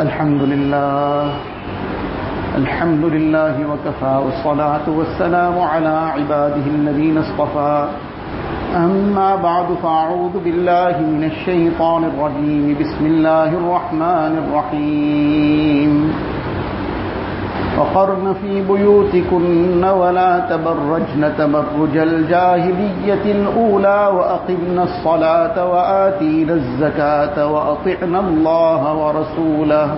الحمد لله وكفى والصلاة والسلام على عباده الذين اصطفى أما بعد فأعوذ بالله من الشيطان الرجيم بسم الله الرحمن الرحيم وقرن في بيوتكن ولا تبرجن تبرج الجاهلية الأولى وأقمن الصلاة وآتين الزكاة وأطعن الله ورسوله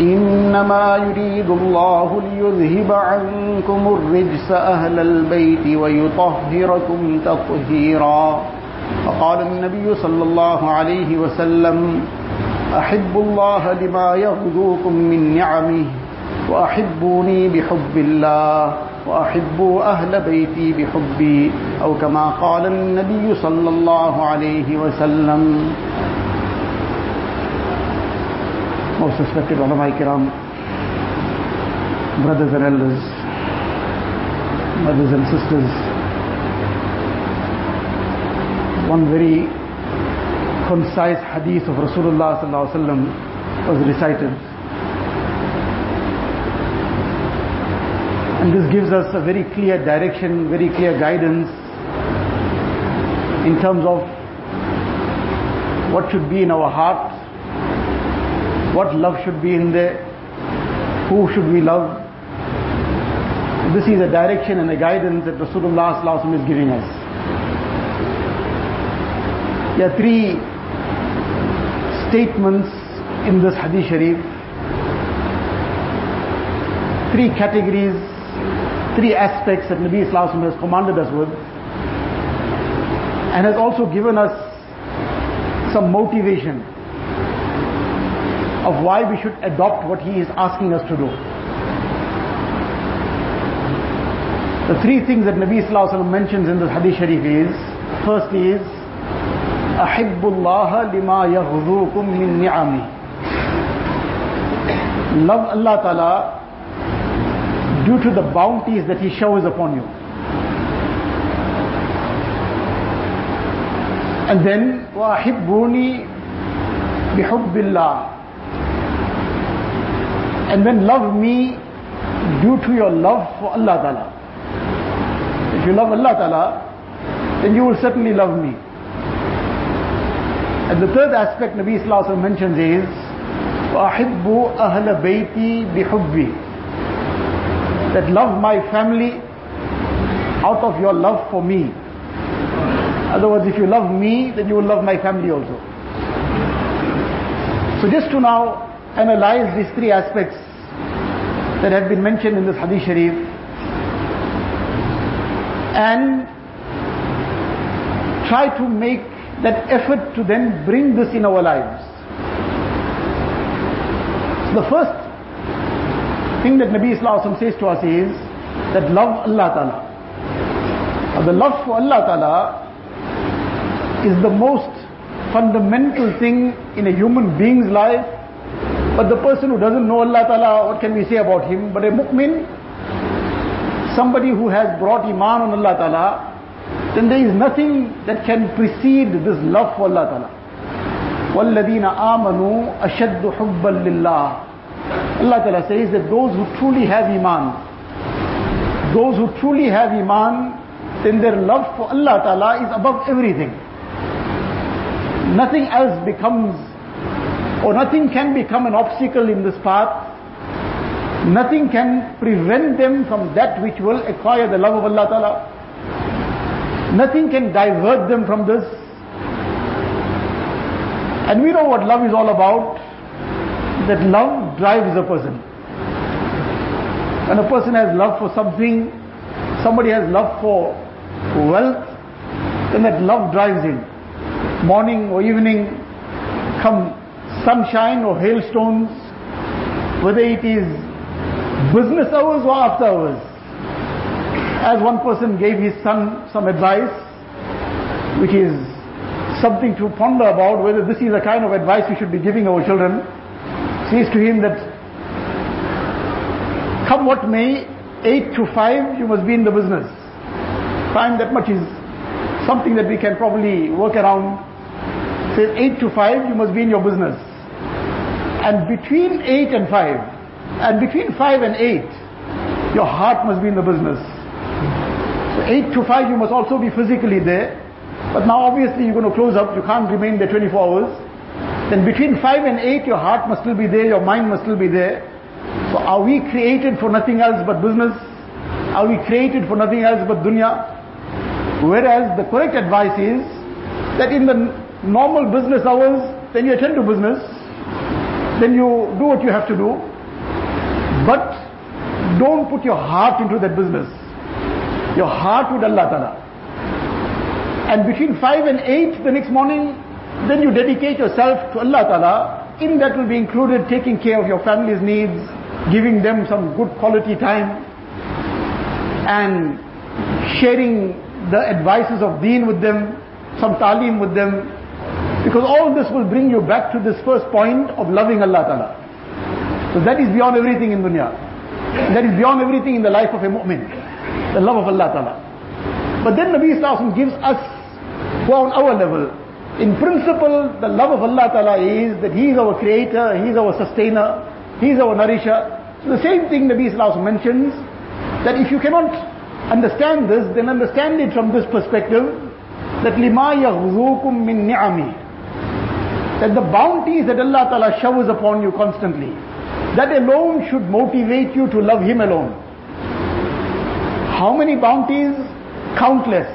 إنما يريد الله ليذهب عنكم الرجس أهل البيت ويطهركم تطهيرا وقال النبي صلى الله عليه وسلم أحب الله لما يغذوكم من نعمه وأحبوني بحب الله وأحبوا أهل بيتي بحبي أو كما قال النبي صلى الله عليه وسلم. Most respected ulama kiram, brothers and elders, mothers and sisters, one very concise hadith of Rasulullah sallallahu alaihi wasallam was recited, and this gives us a very clear direction, very clear guidance in terms of what should be in our hearts, what love should be in there, who should we love. This is a direction and a guidance that Rasulullah sallallahu alaihi wasallam is giving us. There are three statements in this hadith sharif, three categories, three aspects that Nabi sallallahu alaihi wasallam has commanded us with, and has also given us some motivation of why we should adopt what he is asking us to do. The three things that Nabi sallallahu alaihi wasallam mentions in this hadith sharif is, first is Ahibbullaha lima yaghzukum min ni'ami. Love Allah Ta'ala due to the bounties that he showers upon you. And then wa ahibbuni bihubbillah. And then love me due to your love for Allah Ta'ala. If you love Allah Ta'ala, then you will certainly love me. And the third aspect Nabi sallallahu alaihi wasallam mentions is وَأَحِبُّ أَهْلَ بَيْتِي بِحُبِّي, that love my family out of your love for me. Otherwise, if you love me, then you will love my family also. So just to now analyze these three aspects that have been mentioned in this hadith sharif and try to make that effort to then bring this in our lives. The first thing that Nabi sallallahu alaihi wasallam says to us is that love Allah Ta'ala. The love for Allah Ta'ala is the most fundamental thing in a human being's life. But the person who doesn't know Allah Ta'ala, what can we say about him? But a mu'min, somebody who has brought iman on Allah Ta'ala, then there is nothing that can precede this love for Allah Ta'ala. وَالَّذِينَ آمَنُوا أَشَدُّ حُبًّا لِلَّهِ. Allah Ta'ala says that those who truly have iman, then their love for Allah Ta'ala is above everything. Nothing else becomes, or nothing can become an obstacle in this path. Nothing can prevent them from that which will acquire the love of Allah Ta'ala. Nothing can divert them from this. And we know what love is all about, that love drives a person. When a person has love for something, somebody has love for wealth, then that love drives him. Morning or evening, come sunshine or hailstones, whether it is business hours or after hours. As one person gave his son some advice, which is something to ponder about, whether this is the kind of advice we should be giving our children. Says to him that, come what may, 8 to 5, you must be in the business. Time that much is something that we can probably work around. Says 8 to 5, you must be in your business. and between 8 and 5, and between 5 and 8, your heart must be in the business. So 8 to 5 you must also be physically there, but now obviously you're going to close up, you can't remain there 24 hours. Then between 5 and 8 your heart must still be there, your mind must still be there. So are we created for nothing else but business? Are we created for nothing else but dunya? Whereas the correct advice is that in the normal business hours, then you attend to business, then you do what you have to do, but don't put your heart into that business. Your heart with Allah Ta'ala. And between 5 and 8 the next morning, then you dedicate yourself to Allah Ta'ala. In that will be included taking care of your family's needs, giving them some good quality time, and sharing the advices of deen with them, some ta'aleem with them, because all this will bring you back to this first point of loving Allah Ta'ala. So that is beyond everything in dunya, that is beyond everything in the life of a mu'min, the love of Allah Ta'ala. But then Nabi Sallallahu Alaihi Wasallam gives us, who are on our level, in principle the love of Allah Ta'ala is that He is our creator, He is our sustainer, He is our nourisher. So the same thing Nabi Sallallahu Alaihi Wasallam mentions, that if you cannot understand this, then understand it from this perspective, that lima yaghzukum min ni'ami, that the bounties that Allah Ta'ala showers upon you constantly, that alone should motivate you to love Him alone. How many bounties? Countless.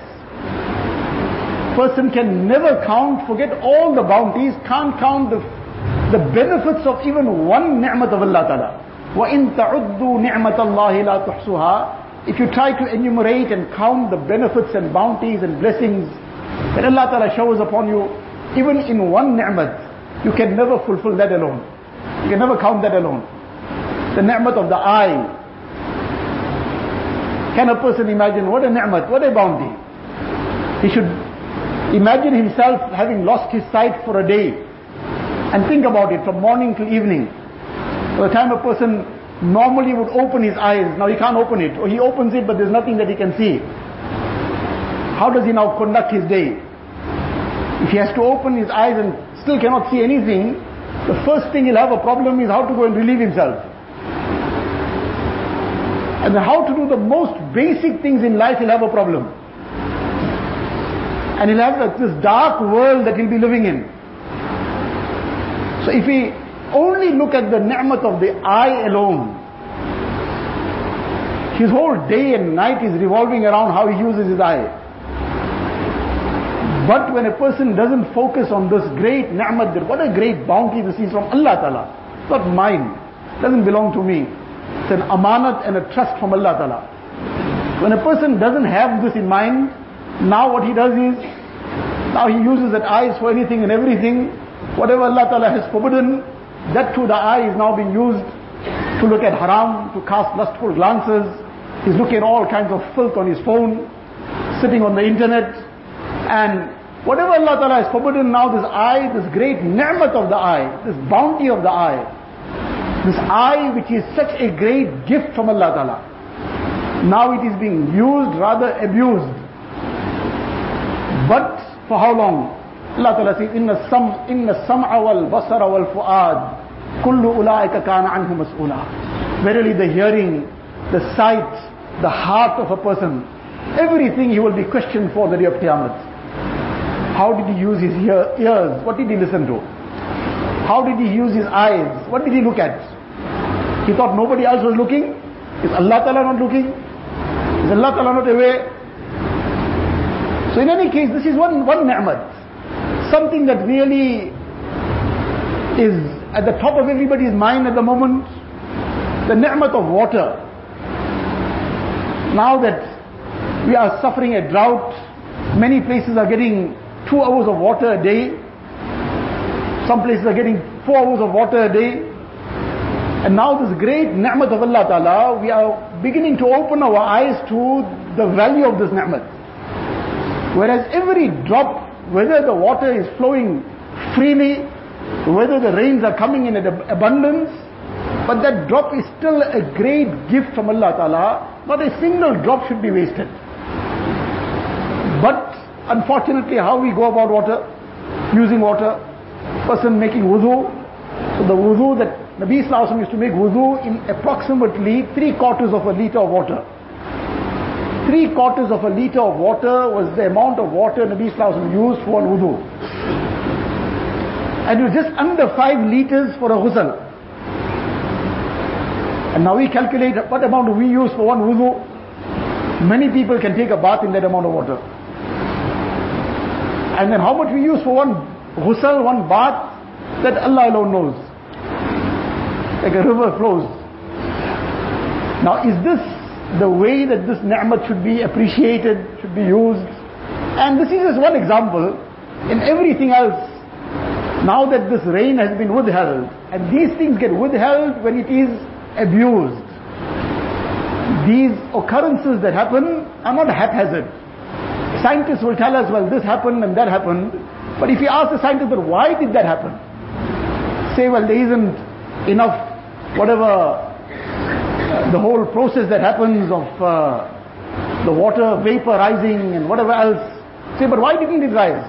Person can never count, forget all the bounties, can't count the benefits of even one ni'mat of Allah Ta'ala. وَإِن تَعُدُّوا نِعْمَةَ اللَّهِ لَا تُحْصُهَا. If you try to enumerate and count the benefits and bounties and blessings that Allah Ta'ala showers upon you, even in one ni'mat, you can never fulfill that alone. You can never count that alone. The ni'mat of the eye. Can a person imagine what a ni'mat, what a bounty? He should imagine himself having lost his sight for a day and think about it from morning till evening. By the time a person normally would open his eyes, now he can't open it, or he opens it but there's nothing that he can see. How does he now conduct his day? If he has to open his eyes and still cannot see anything, the first thing he'll have a problem is how to go and relieve himself, and how to do the most basic things in life. He'll have a problem, and he'll have this dark world that he'll be living in. So if he only look at the ni'mat of the eye alone, his whole day and night is revolving around how he uses his eye. But when a person doesn't focus on this great ni'mat, what a great bounty this is from Allah Ta'ala, it's not mine, it doesn't belong to me, it's an amanat and a trust from Allah Ta'ala. When a person doesn't have this in mind, now what he does is, now he uses that eyes for anything and everything. Whatever Allah Ta'ala has forbidden, that through the eye is now being used to look at haram, to cast lustful glances. He's looking at all kinds of filth on his phone, sitting on the internet, and whatever Allah Ta'ala has forbidden, now this eye, this great ni'mat of the eye, this bounty of the eye, this eye which is such a great gift from Allah Ta'ala, now it is being used, rather abused. But for how long? Allah Ta'ala says, inna sam'a wal basara wal fu'ad kullu ulaika kana anhu mas'ula. Verily the hearing, the sight, the heart of a person, everything he will be questioned for the day of Qiyamah. How did he use his ears? What did he listen to? How did he use his eyes? What did he look at? He thought nobody else was looking? Is Allah Ta'ala not looking? Is Allah Ta'ala not aware? So in any case, this is one ni'mat, something that really is at the top of everybody's mind at the moment. The ni'mat of water. Now that we are suffering a drought, many places are getting 2 hours of water a day. Some places are getting 4 hours of water a day. And now this great ni'mat of Allah Ta'ala, we are beginning to open our eyes to the value of this ni'mat. Whereas every drop, whether the water is flowing freely, whether the rains are coming in abundance, but that drop is still a great gift from Allah Ta'ala. Not a single drop should be wasted. But unfortunately, how we go about water, using water, person making wudu, So the wudu that Nabi Sallallahu Alaihi Wasallam used to make wudu in approximately 3/4 of a litre of water. 3/4 of a litre of water was the amount of water Nabi Sallallahu Alaihi Wasallam used for wudu. And it was just under 5 litres for a ghusl. And now we calculate what amount do we use for one wudu. Many people can take a bath in that amount of water. And then how much we use for one ghusl, one bath, that Allah alone knows. Like a river flows. Now is this the way that this ni'mat should be appreciated, should be used? And this is just one example. In everything else, now that this rain has been withheld, and these things get withheld when it is abused. These occurrences that happen are not haphazard. Scientists will tell us, well, this happened and that happened. But if you ask the scientist, but why did that happen? Say, well, there isn't enough, whatever, the whole process that happens of the water vapor rising and whatever else. Say, but why didn't it rise?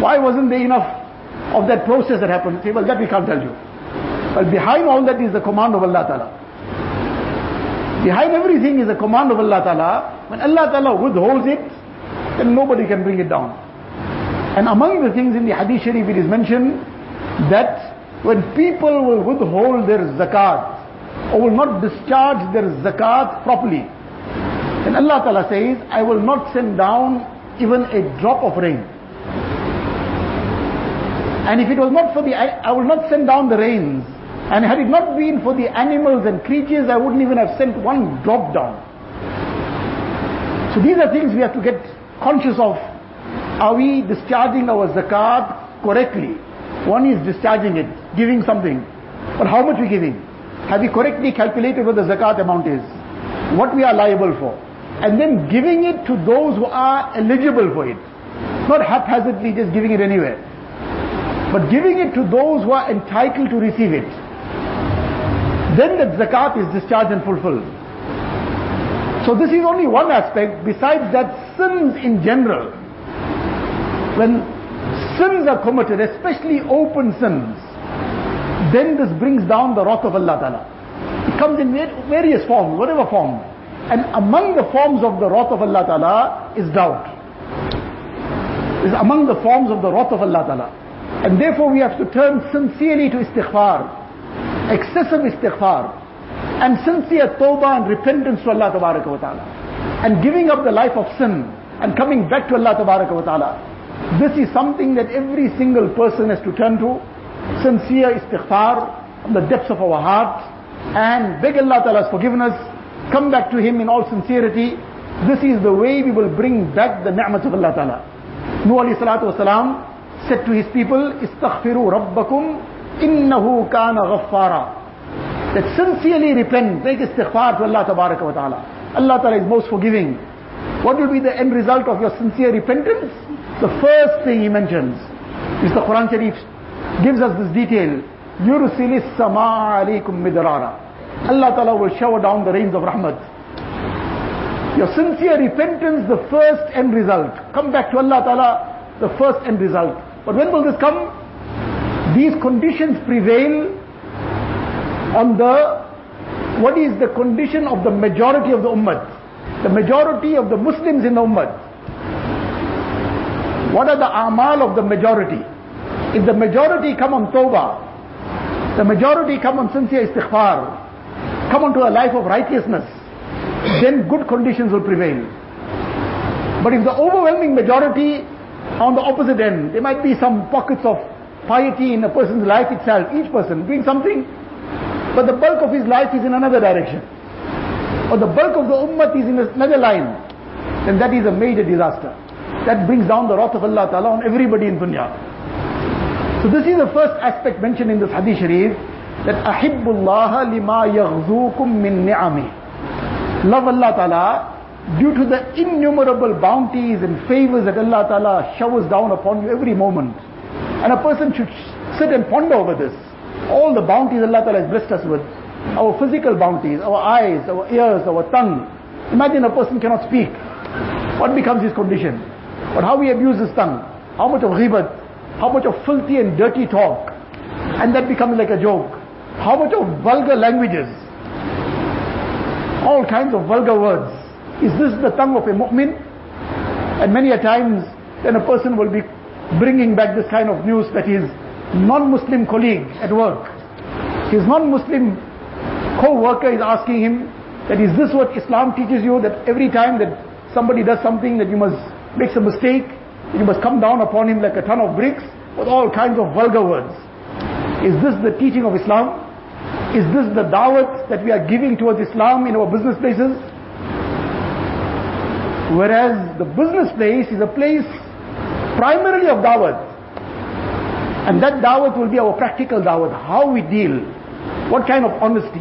Why wasn't there enough of that process that happened? Say, well, that we can't tell you. But behind all that is the command of Allah Ta'ala. Behind everything is the command of Allah Ta'ala. When Allah Ta'ala withholds it, then nobody can bring it down. And among the things in the Hadith Sharif, it is mentioned that when people will withhold their zakat, or will not discharge their zakat properly, then Allah Ta'ala says, I will not send down even a drop of rain. And if it was not for the, I will not send down the rains. And had it not been for the animals and creatures, I wouldn't even have sent one drop down. So these are things we have to get conscious of. Are we discharging our zakat correctly? One is discharging it, giving something. But how much are we giving? Have we correctly calculated what the zakat amount is? What we are liable for? And then giving it to those who are eligible for it. Not haphazardly just giving it anywhere. But giving it to those who are entitled to receive it. Then that zakat is discharged and fulfilled. So this is only one aspect. Besides that, sins in general. When sins are committed, especially open sins, then this brings down the wrath of Allah Ta'ala. It comes in various forms, whatever form. And among the forms of the wrath of Allah Ta'ala is doubt. It is among the forms of the wrath of Allah Ta'ala. And therefore we have to turn sincerely to istighfar. Excessive istighfar and sincere tawbah and repentance to Allah Tabaraka wa Ta'ala, and giving up the life of sin and coming back to Allah Tabaraka wa Ta'ala. This is something that every single person has to turn to. Sincere istighfar from the depths of our heart, and beg Allah Ta'ala's forgiveness, come back to Him in all sincerity. This is the way we will bring back the ni'mat of Allah Ta'ala. Nuh alayhi salatu wasalam said to his people, istaghfiru rabbakum innahu kana ghaffara. That sincerely repent, make istighfar to Allah Tabaraka wa Ta'ala. Allah Ta'ala is most forgiving. What will be the end result of your sincere repentance? The first thing he mentions is the Quran Sharif gives us this detail. Yursilis samaa alaykum midrara. Allah Ta'ala will shower down the rains of rahmat. Your sincere repentance, the first end result. Come back to Allah Ta'ala, the first end result. But when will this come? These conditions prevail on what is the condition of the majority of the ummah, the majority of the Muslims in the ummah. What are the a'mal of the majority? If the majority come on tawbah, the majority come on sincere istighfar, come onto a life of righteousness, then good conditions will prevail. But if the overwhelming majority on the opposite end, there might be some pockets of piety in a person's life itself, each person doing something, but the bulk of his life is in another direction, or the bulk of the ummah is in another line, then that is a major disaster. That brings down the wrath of Allah Ta'ala on everybody in dunya. So this is the first aspect mentioned in this hadith sharif, that ahibbullaha lima yaghzukum min ni'ami. Love Allah Ta'ala due to the innumerable bounties and favors that Allah Ta'ala showers down upon you every moment. And a person should sit and ponder over this. All the bounties Allah Ta'ala has blessed us with. Our physical bounties, our eyes, our ears, our tongue. Imagine a person cannot speak. What becomes his condition? But how he abuses his tongue. How much of ghibat. How much of filthy and dirty talk. and that becomes like a joke. How much of vulgar languages, all kinds of vulgar words. Is this the tongue of a mu'min? And many a times then a person will be bringing back this kind of news that his non-Muslim colleague at work, his non-Muslim co-worker is asking him that, is this what Islam teaches you, that every time that somebody does something that you must make some mistake, you must come down upon him like a ton of bricks with all kinds of vulgar words? Is this the teaching of Islam? Is this the da'wat that we are giving towards Islam in our business places? Whereas the business place is a place primarily of da'wat, and that da'wat will be our practical da'wat, how we deal, what kind of honesty,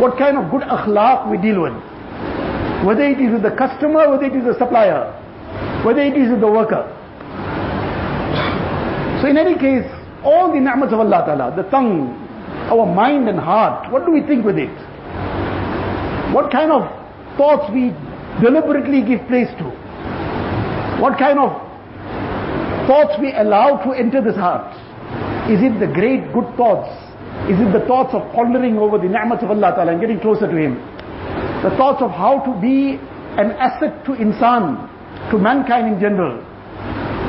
what kind of good akhlaq we deal with, whether it is with the customer, whether it is the supplier, whether it is with the worker. So in any case, all the ni'mats of Allah Ta'ala, the tongue, our mind and heart, what do we think with it? What kind of thoughts we deliberately give place to? What kind of thoughts we allow to enter this heart? Is it the great good thoughts? Is it the thoughts of pondering over the ni'mats of Allah Ta'ala and getting closer to Him? The thoughts of how to be an asset to insan, to mankind in general?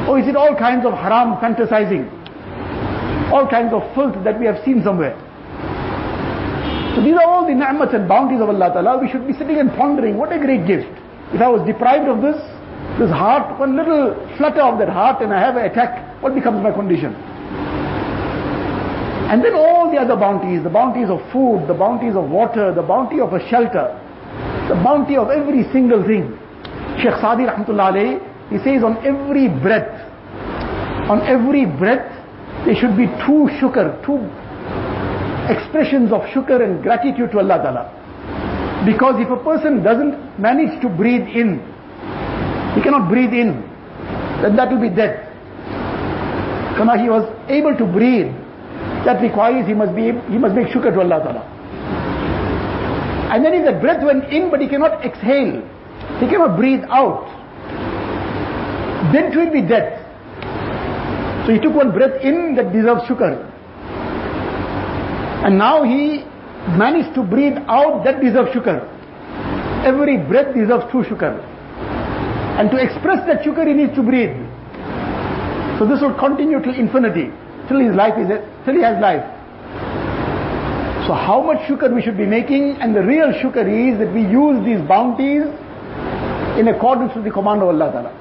Or is it all kinds of haram fantasizing? All kinds of filth that we have seen somewhere? So these are all the ni'mats and bounties of Allah Ta'ala. We should be sitting and pondering, what a great gift. If I was deprived of this heart, one little flutter of that heart and I have an attack, what becomes my condition? And then all the other bounties, the bounties of food, the bounties of water, the bounty of a shelter, the bounty of every single thing. Shaykh Sa'di rahmatullah alayhi, he says on every breath, there should be two expressions of shukr and gratitude to Allah Ta'ala. Because if a person doesn't manage to breathe in, he cannot breathe in, then that will be death. Kana he was able to breathe, that requires he must make shukr to Allah Ta'ala. And then if the breath went in but he cannot exhale, he cannot breathe out, then it will be death. So he took one breath in that deserves shukr. And now he managed to breathe out, that deserves shukr. Every breath deserves true shukr. And to express that shukr, he needs to breathe. So this will continue till infinity, till he has life. So how much shukr we should be making? And the real shukr is that we use these bounties in accordance with the command of Allah Ta'ala.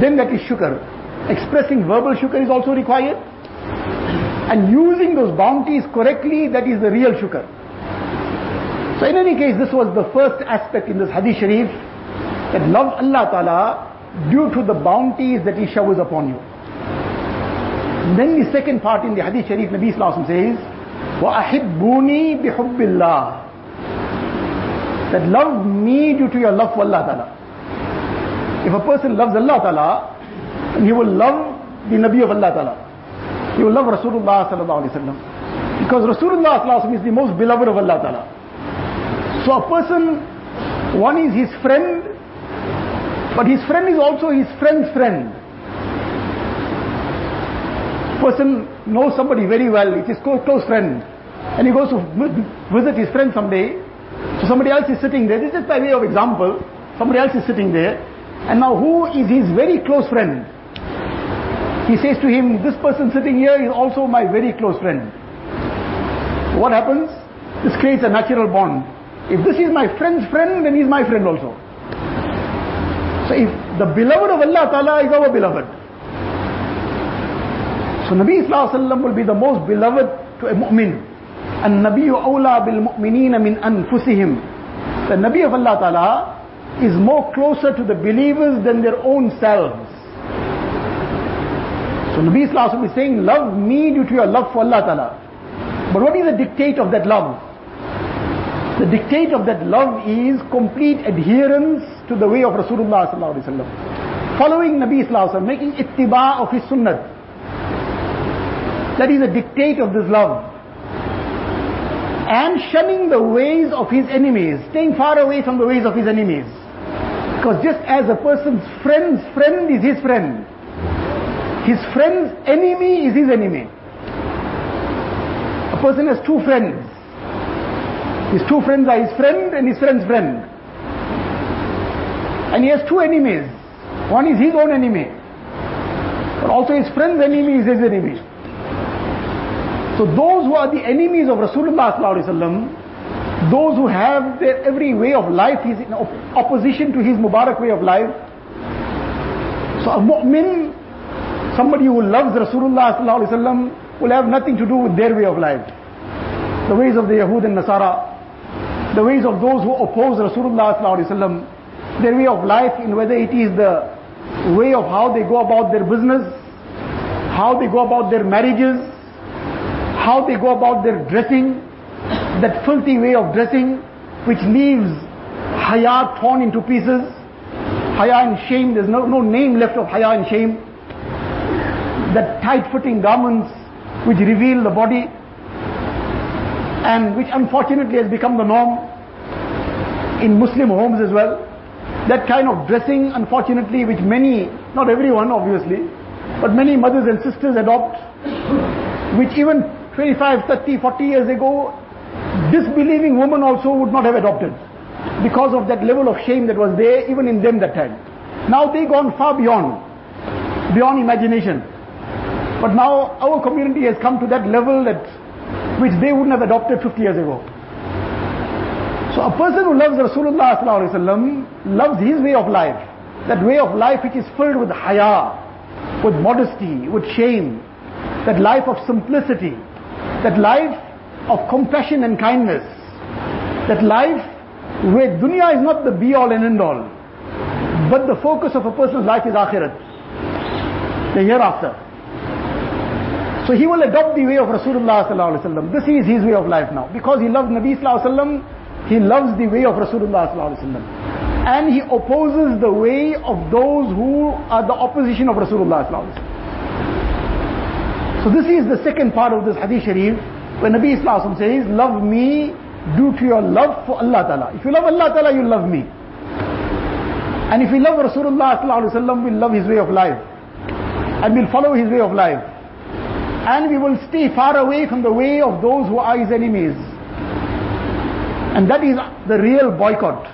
Then that is shukr. Expressing verbal shukr is also required. And using those bounties correctly, that is the real shukr. So in any case, this was the first aspect in this hadith sharif, that love Allah Ta'ala due to the bounties that He showers upon you. And then the second part in the hadith sharif, Nabi Sallallahu Alaihi Wasallam says, وَأَحِبُّونِي بِحُبِّ اللَّهِ, that love me due to your love for Allah Ta'ala. If a person loves Allah Ta'ala, he will love the Nabi of Allah Ta'ala. He will love Rasulullah Sallallahu Alaihi Wasallam, because Rasulullah Sallallahu Alaihi Wasallam is the most beloved of Allah Ta'ala. So a person, one is his friend, but his friend is also his friend's friend. Person knows somebody very well, it's his close friend, and he goes to visit his friend someday. So somebody else is sitting there, this is by way of example, somebody else is sitting there, and now who is his very close friend? He says to him, this person sitting here is also my very close friend. What happens? This creates a natural bond. If this is my friend's friend, then he's my friend also. So if the beloved of Allah Ta'ala is our beloved, so Nabi Sallallahu Alaihi Wasallam will be the most beloved to a mu'min. And Nabiyyu awla bil mu'minina min anfusihim. The Nabi of Allah Ta'ala is more closer to the believers than their own selves. So Nabi Sallallahu Alaihi Wasallam is saying, love me due to your love for Allah Ta'ala. But what is the dictate of that love? The dictate of that love is complete adherence to the way of Rasulullah Sallallahu Alaihi Wasallam. Following Nabi Sallallahu Alaihi Wasallam, making ittiba of his sunnah. That is the dictate of this love. And shunning the ways of his enemies, staying far away from the ways of his enemies. Because just as a person's friend's friend is his friend, his friend's enemy is his enemy. A person has two friends. His two friends are his friend and his friend's friend. And he has two enemies. One is his own enemy, but also his friend's enemy is his enemy. So those who are the enemies of Rasulullah sallallahu alaihi wasallam, those who have their every way of life is in opposition to his Mubarak way of life. So a mu'min, somebody who loves Rasulullah sallallahu alaihi wasallam, will have nothing to do with their way of life. The ways of the Yahud and Nasara, the ways of those who oppose Rasulullah sallallahu alaihi wasallam, their way of life, in whether it is the way of how they go about their business, how they go about their marriages, how they go about their dressing, that filthy way of dressing which leaves haya torn into pieces, haya and shame. There's no name left of haya and shame. That tight-fitting garments which reveal the body and which unfortunately has become the norm in Muslim homes as well. That kind of dressing, unfortunately, which many, not everyone obviously, but many mothers and sisters adopt, which even 25, 30, 40 years ago, disbelieving women also would not have adopted, because of that level of shame that was there even in them that time. Now they gone far beyond imagination. But now our community has come to that level that which they wouldn't have adopted 50 years ago. So a person who loves Rasulullah sallallahu alaihi wasallam loves his way of life, that way of life which is filled with haya, with modesty, with shame, that life of simplicity, that life of compassion and kindness, that life where dunya is not the be all and end all, but the focus of a person's life is akhirat, the hereafter. So he will adopt the way of Rasulullah sallallahu alaihi wasallam. This is his way of life now, because he loves Nabi sallallahu alaihi wasallam, he loves the way of Rasulullah sallallahu alaihi wasallam, and he opposes the way of those who are the opposition of Rasulullah sallallahu alaihi wasallam. So this is the second part of this hadith sharif, when Nabi Islam says, love me due to your love for Allah Ta'ala. If you love Allah Ta'ala, you love me. And if you love Rasulullah sallallahu alaihi wasallam, we'll love his way of life, and we'll follow his way of life, and we will stay far away from the way of those who are his enemies. And that is the real boycott.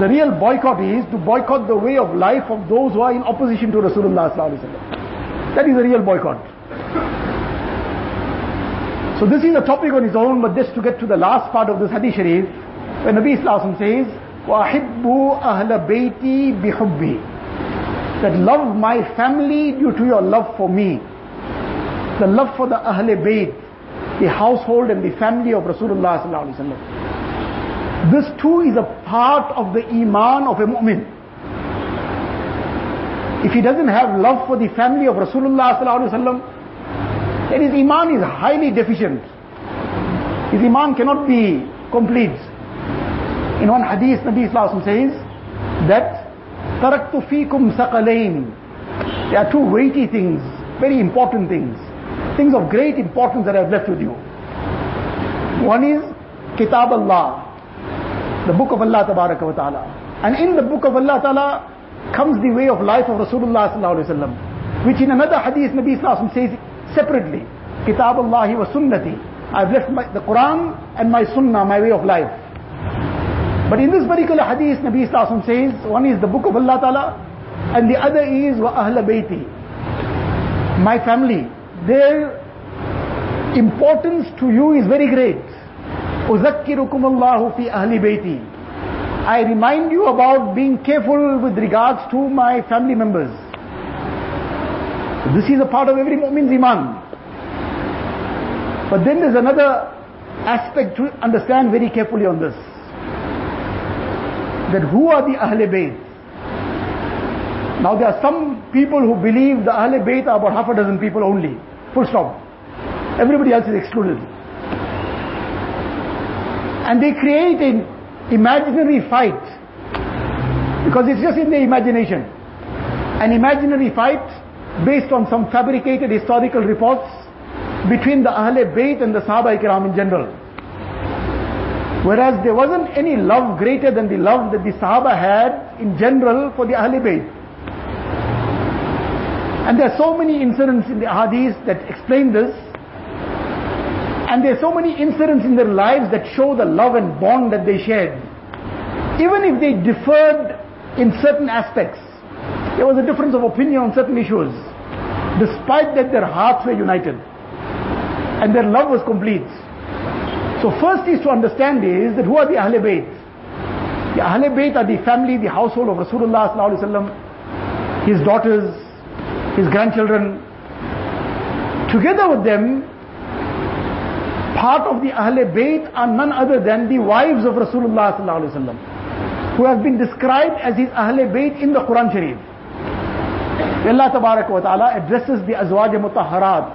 The real boycott is to boycott the way of life of those who are in opposition to Rasulullah sallallahu alaihi wasallam. That is the real boycott. So this is a topic on its own, but just to get to the last part of this hadith sharif, when Nabi Sallallahu Alaihi Wasallam says, وَأَحِبُّ أَهْلَ بَيْتِي بِحُبِّي, that love my family due to your love for me. The love for the Ahl Bayt, the household and the family of Rasulullah Sallallahu Alaihi Wasallam. This too is a part of the Iman of a mu'min. If he doesn't have love for the family of Rasulullah Sallallahu Alaihi Wasallam, that his iman is highly deficient. His iman cannot be complete. In one hadith, Nabi Sallallahu Alaihi Wasallam says that taraktu fikum saqalain. There are two weighty things, very important things, things of great importance that I have left with you. One is kitab Allah, the book of Allah Tabaraka wa Ta'ala, and in the book of Allah Ta'ala comes the way of life of Rasulullah Sallallahu Alaihi Wasallam, which in another hadith Nabi Sallallahu Alaihi Wasallam says separately, kitab Allahi wa sunnati, I've left the Quran and my sunnah, my way of life. But in this particular hadith, Nabi Sallallahu Alaihi Wasallam says, one is the book of Allah Ta'ala, and the other is wa ahla bayti, my family. Their importance to you is very great. Uzakkirukum Allahu fi ahli bayti, I remind you about being careful with regards to my family members. This is a part of every mu'min's iman. But then there's another aspect to understand very carefully on this, that who are the Ahl Bayt? Now there are some people who believe the Ahl Bayt are about half a dozen people only, full stop. Everybody else is excluded. And they create an imaginary fight, because it's just in their imagination, an imaginary fight based on some fabricated historical reports between the Ahle Bayt and the Sahaba Ikram in general. Whereas there wasn't any love greater than the love that the Sahaba had in general for the Ahle Bayt. And there are so many incidents in the Ahadith that explain this. And there are so many incidents in their lives that show the love and bond that they shared. Even if they differed in certain aspects, there was a difference of opinion on certain issues. Despite that, their hearts were united. And their love was complete. So first is to understand is that who are the Ahle Bayt? The Ahle Bayt are the family, the household of Rasulullah Sallallahu Alaihi Wasallam, his daughters, his grandchildren. Together with them, part of the Ahle Bayt are none other than the wives of Rasulullah Sallallahu Alaihi Wasallam, who have been described as his Ahle Bayt in the Quran Sharif. Allah Tabarak wa Ta'ala addresses the Azwaj Mutahharat,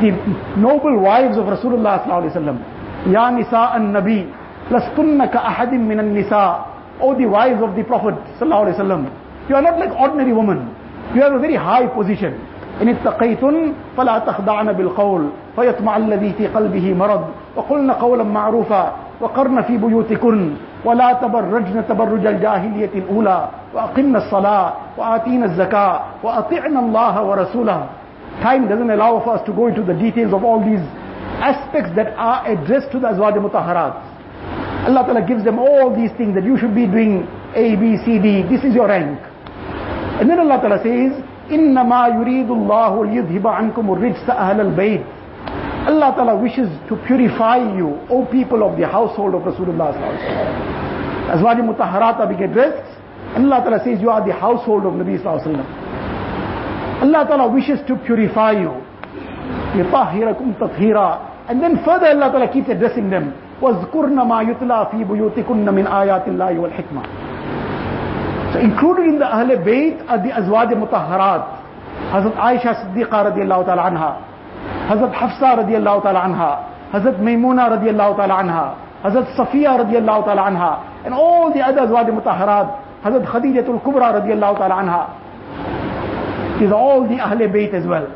the noble wives of Rasulullah Sallallahu Alaihi Wasallam. Ya Nisa an-Nabi, lastunna ka ahadim minan Nisa. Oh, the wives of the Prophet Sallallahu Alaihi Wasallam, you are not like ordinary women. You have a very high position. إن اتقيتن فلا تخضعن بالقول فيطمع الذي في قلبه مرض وقلن قولا معروفا وقرن في بيوتكن ولا تبرجن تبرج الجاهلية الأولى وأقمن الصلاة وآتين الزكاة وأطعن الله ورسوله. Time doesn't allow for us to go into the details of all these aspects that are addressed to the Azwaj Mutahharat. Allah Ta'ala gives them all these things that you should be doing A, B, C, D. This is your rank. And then Allah Ta'ala says, إنما يريد الله ليذهب عنكم الرجس أهل البيت. Allah Ta'ala wishes to purify you, O people of the household of Rasulullah Sallallahu Alaihi Wasallam. Azwaj Mutahharat are being addressed, and Allah Ta'ala says you are the household of Nabi Sallallahu Alaihi Wasallam. Allah Ta'ala wishes to purify you, يطهركم تطهيرا. And then further Allah Ta'ala keeps addressing them, وَاذْكُرْنَ مَا يُتْلَى فِي بُيُوتِكُنَّ مِنْ آيَاتِ اللَّهِ وَالْحِكْمَةِ. So included in the Ahle Bayt are the Azwaj Mutahharat. Hazrat Aisha Siddiqa radiallahu ta'ala anha, Hazrat Hafsa radiallahu ta'ala anha, Hazrat Maymuna radiallahu ta'ala anha, Hazrat Safiya radiallahu ta'ala anha, and all the other Azwaj Mutahharat, Hazrat Khadijatul Kubra radiallahu ta'ala anha. These are all the Ahle Bayt as well.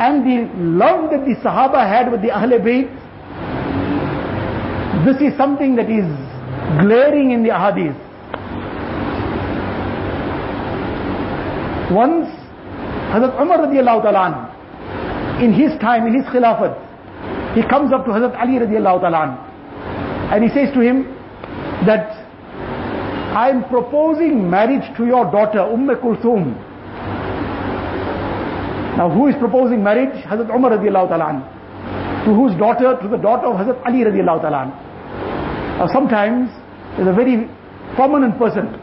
And the love that the Sahaba had with the Ahle Bayt, this is something that is glaring in the Ahadith. Once, Hazrat Umar radiallahu ta'ala anhu, in his time, in his khilafat, he comes up to Hazrat Ali radiallahu ta'ala anhu, and he says to him that, I am proposing marriage to your daughter, Kulthum. Now who is proposing marriage? Hazrat Umar radiallahu ta'ala anhu. To whose daughter? To the daughter of Hazrat Ali radiallahu ta'ala anhu. Now sometimes, there's a very prominent person,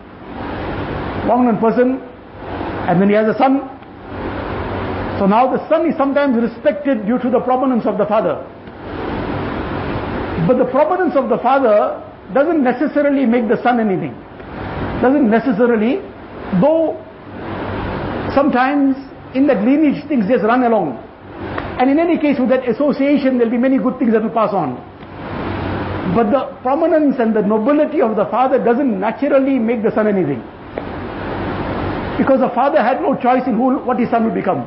and then he has a son. So now the son is sometimes respected due to the prominence of the father. But the prominence of the father doesn't necessarily make the son anything. Doesn't necessarily, though sometimes in that lineage things just run along. And in any case with that association there will be many good things that will pass on. But the prominence and the nobility of the father doesn't naturally make the son anything. Because the father had no choice in what his son would become.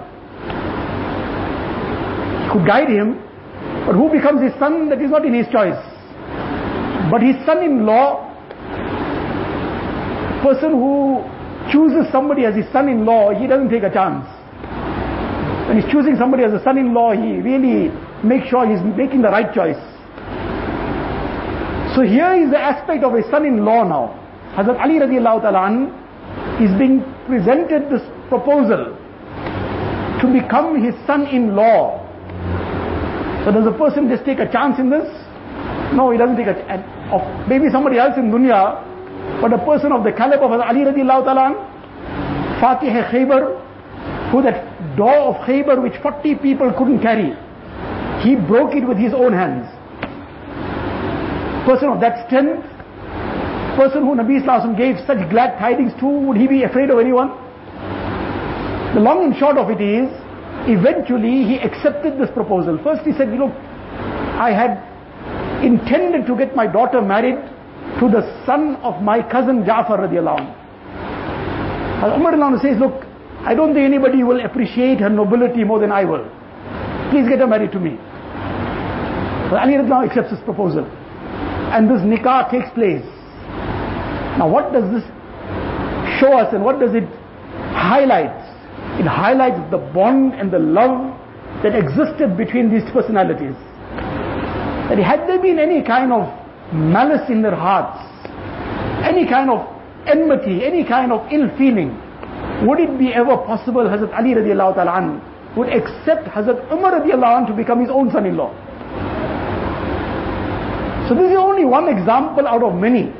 He could guide him, but who becomes his son, that is not in his choice. But his son-in-law, person who chooses somebody as his son-in-law, he doesn't take a chance. When he's choosing somebody as a son-in-law, he really makes sure he's making the right choice. So here is the aspect of his son-in-law now. Hazrat Ali radiallahu ta'ala anhu is being presented this proposal to become his son-in-law. So does a person just take a chance in this? No, he doesn't take a chance. Maybe somebody else in dunya, but a person of the caliber of Ali radiallahu ta'ala, Fatih Khaybar, who that door of Khaybar which 40 people couldn't carry, he broke it with his own hands. Person of that strength, person who Nabi Sallallahu Alaihi Wasallam gave such glad tidings to, would he be afraid of anyone? The long and short of it is, eventually he accepted this proposal. First he said, look, I had intended to get my daughter married to the son of my cousin Ja'far radiallahu anhu. Umar radiallahu anhu says, look, I don't think anybody will appreciate her nobility more than I will. Please get her married to me. So Ali radiallahu anhu accepts this proposal. And this nikah takes place. Now what does this show us and what does it highlight? It highlights the bond and the love that existed between these personalities. that had there been any kind of malice in their hearts, any kind of enmity, any kind of ill feeling, would it be ever possible Hazrat Ali radiallahu ta'ala anhu would accept Hazrat Umar radiallahu anhu to become his own son-in-law? So this is only one example out of many,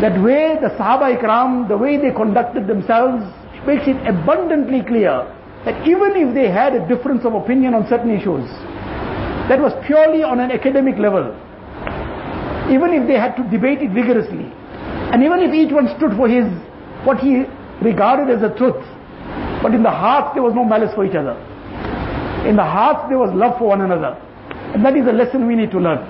that way the Sahaba Ikram, the way they conducted themselves, makes it abundantly clear that even if they had a difference of opinion on certain issues, that was purely on an academic level, even if they had to debate it vigorously, and even if each one stood for his, what he regarded as the truth, but in the heart there was no malice for each other. In the heart there was love for one another. And that is a lesson we need to learn.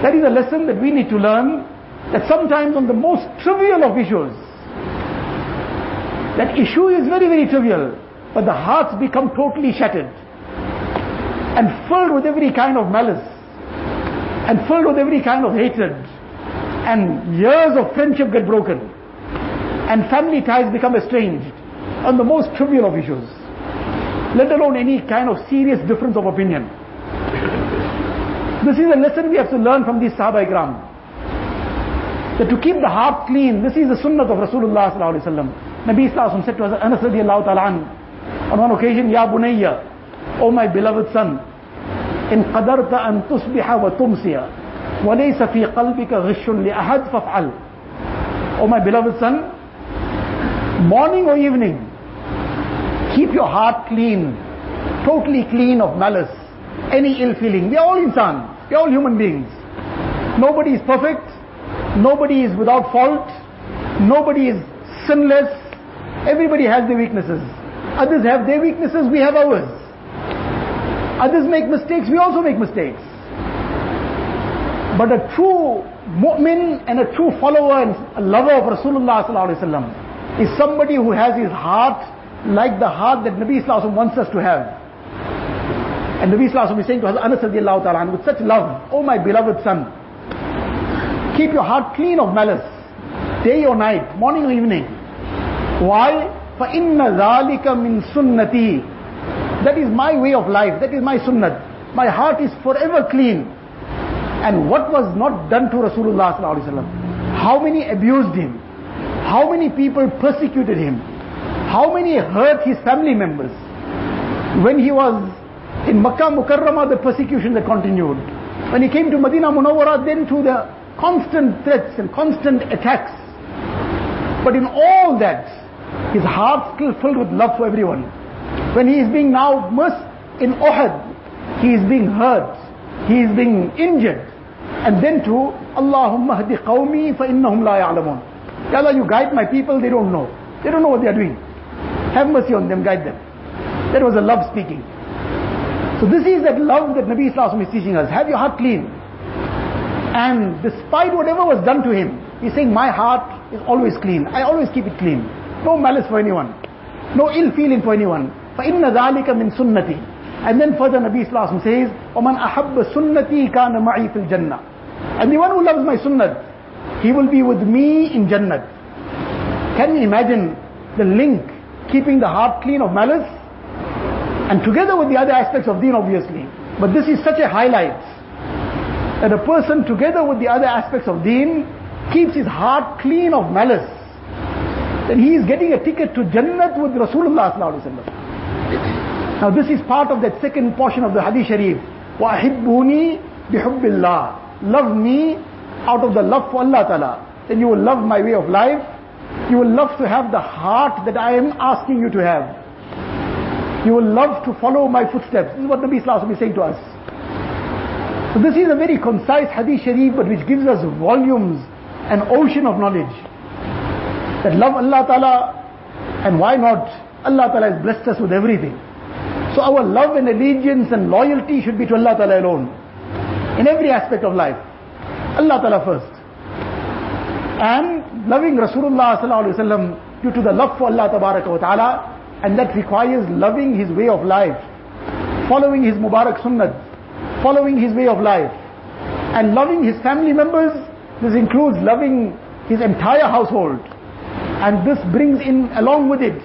That is a lesson that we need to learn, that sometimes on the most trivial of issues, that issue is very, very trivial, but the hearts become totally shattered and filled with every kind of malice and filled with every kind of hatred, and years of friendship get broken and family ties become estranged on the most trivial of issues, let alone any kind of serious difference of opinion. This is a lesson we have to learn from these Sahaba Ikram, that to keep the heart clean, this is the sunnah of Rasulullah sallallahu alaihi wasallam. Nabi sallallahu alaihi wasallam said to Anas radiallahu ta'ala anhu on one occasion, Ya Bunayya, O my beloved son, in qadarta an tusbiha wa tumsiya wa laysa fi qalbika ghishun li ahad faf'al. O my beloved son, morning or evening, keep your heart clean, totally clean of malice, any ill feeling. We are all insan, we are all human beings. Nobody is perfect, nobody is without fault, nobody is sinless. Everybody has their weaknesses. Others have their weaknesses, we have ours. Others make mistakes, we also make mistakes. But a true mu'min and a true follower and a lover of Rasulullah sallallahu alaihi wasallam is somebody who has his heart like the heart that Nabi sallallahu alaihi wasallam wants us to have. And Nabi sallallahu alaihi wasallam is saying to Anas radiallahu ta'ala with such love, O my beloved son, keep your heart clean of malice, day or night, morning or evening. Why? فَإِنَّ ذَلِكَ مِن سُنَّتِي. That is my way of life, that is my sunnat. My heart is forever clean. And what was not done to Rasulullah sallallahu alaihi wasallam? How many abused him? How many people persecuted him? How many hurt his family members? When he was in Makkah Mukarramah, the persecution that continued. When he came to Madinah Munawwarah, then to the constant threats and constant attacks. But in all that, his heart still filled with love for everyone. When he is being now in Uhud, he is being hurt, he is being injured. And then to Allahumma hadi qawmi fa innahum la ya'lamun. Ya Allah, you guide my people, they don't know. They don't know what they are doing. Have mercy on them, guide them. That was a love speaking. So this is that love that Nabi Sallallahu Alaihi Wasallam is teaching us. Have your heart clean. And despite whatever was done to him, he's saying, my heart is always clean. I always keep it clean. No malice for anyone. No ill feeling for anyone. فَإِنَّ ذَلِكَ مِن سُنَّتِي. And then further Nabi Sallallahu Alaihi Wasallam says, وَمَنْ أَحَبَّ سُنَّتِي كَانَ مَعِي فِي الْجَنَّةِ. And the one who loves my sunnat, he will be with me in Jannat. Can you imagine the link, keeping the heart clean of malice? And together with the other aspects of deen, obviously. But this is such a highlight, that a person together with the other aspects of deen keeps his heart clean of malice, then he is getting a ticket to Jannat with Rasulullah sallallahu alaihi wasallam. Now this is part of that second portion of the Hadith Sharif. وَأَحِبُّونِي بِحُبِّ اللَّهِ. Love me out of the love for Allah Ta'ala. Then you will love my way of life. You will love to have the heart that I am asking you to have. You will love to follow my footsteps. This is what Nabi Sallallahu Alaihi Wasallam is saying to us. So this is a very concise Hadith Sharif, but which gives us volumes, an ocean of knowledge. That love Allah Ta'ala, and why not? Allah Ta'ala has blessed us with everything. So our love and allegiance and loyalty should be to Allah Ta'ala alone. In every aspect of life. Allah Ta'ala first. And loving Rasulullah Sallallahu Alaihi Wasallam due to the love for Allah Ta'ala. And that requires loving his way of life, following his Mubarak Sunnah, following his way of life, and loving his family members. This includes loving his entire household, and this brings in along with it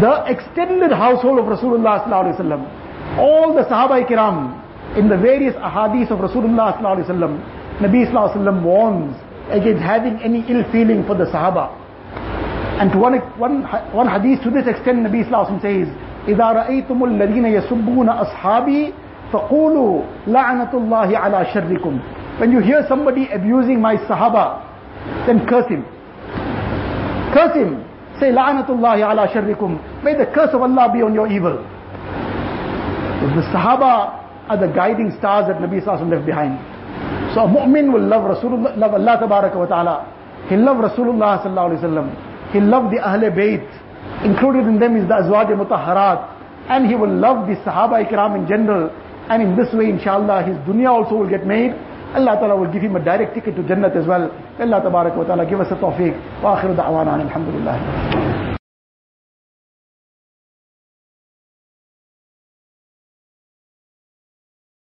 the extended household of Rasulullah sallallahu alaihi wasallam, all the Sahaba Ikram, In the various ahadith of Rasulullah sallallahu alaihi wasallam, Nabi sallallahu alaihi wasallam warns against having any ill feeling for the Sahaba. And to one hadith to this extent, Nabi sallallahu alaihi wasallam says, إِذَا رَأَيْتُمُ الَّذِينَ يَسُبُّونَ أَصْحَابِي فَقُولُوا لَعْنَةُ اللَّهِ عَلَى شَرِّكُمْ. When you hear somebody abusing my Sahaba, then curse him. Curse him. Say, لَعْنَةُ اللَّهِ عَلَى شَرِّكُمْ. May the curse of Allah be on your evil. The Sahaba are the guiding stars that Nabi Sallallahu Alaihi Wasallam left behind. So a mu'min will love Rasulullah, love Allah Tabaraka wa Ta'ala. He'll love Rasulullah Sallallahu Alaihi Wasallam. He'll love the Ahle Bayt. Included in them is the Azwaj Mutahharat. And he will love the Sahaba Ikram in general. And in this way, inshallah, his dunya also will get made. Allah Ta'ala will give him a direct ticket to Jannat as well. Allah Tabaraka wa Ta'ala give us a tawfiq. Wa akhiru da'wana alhamdulillah.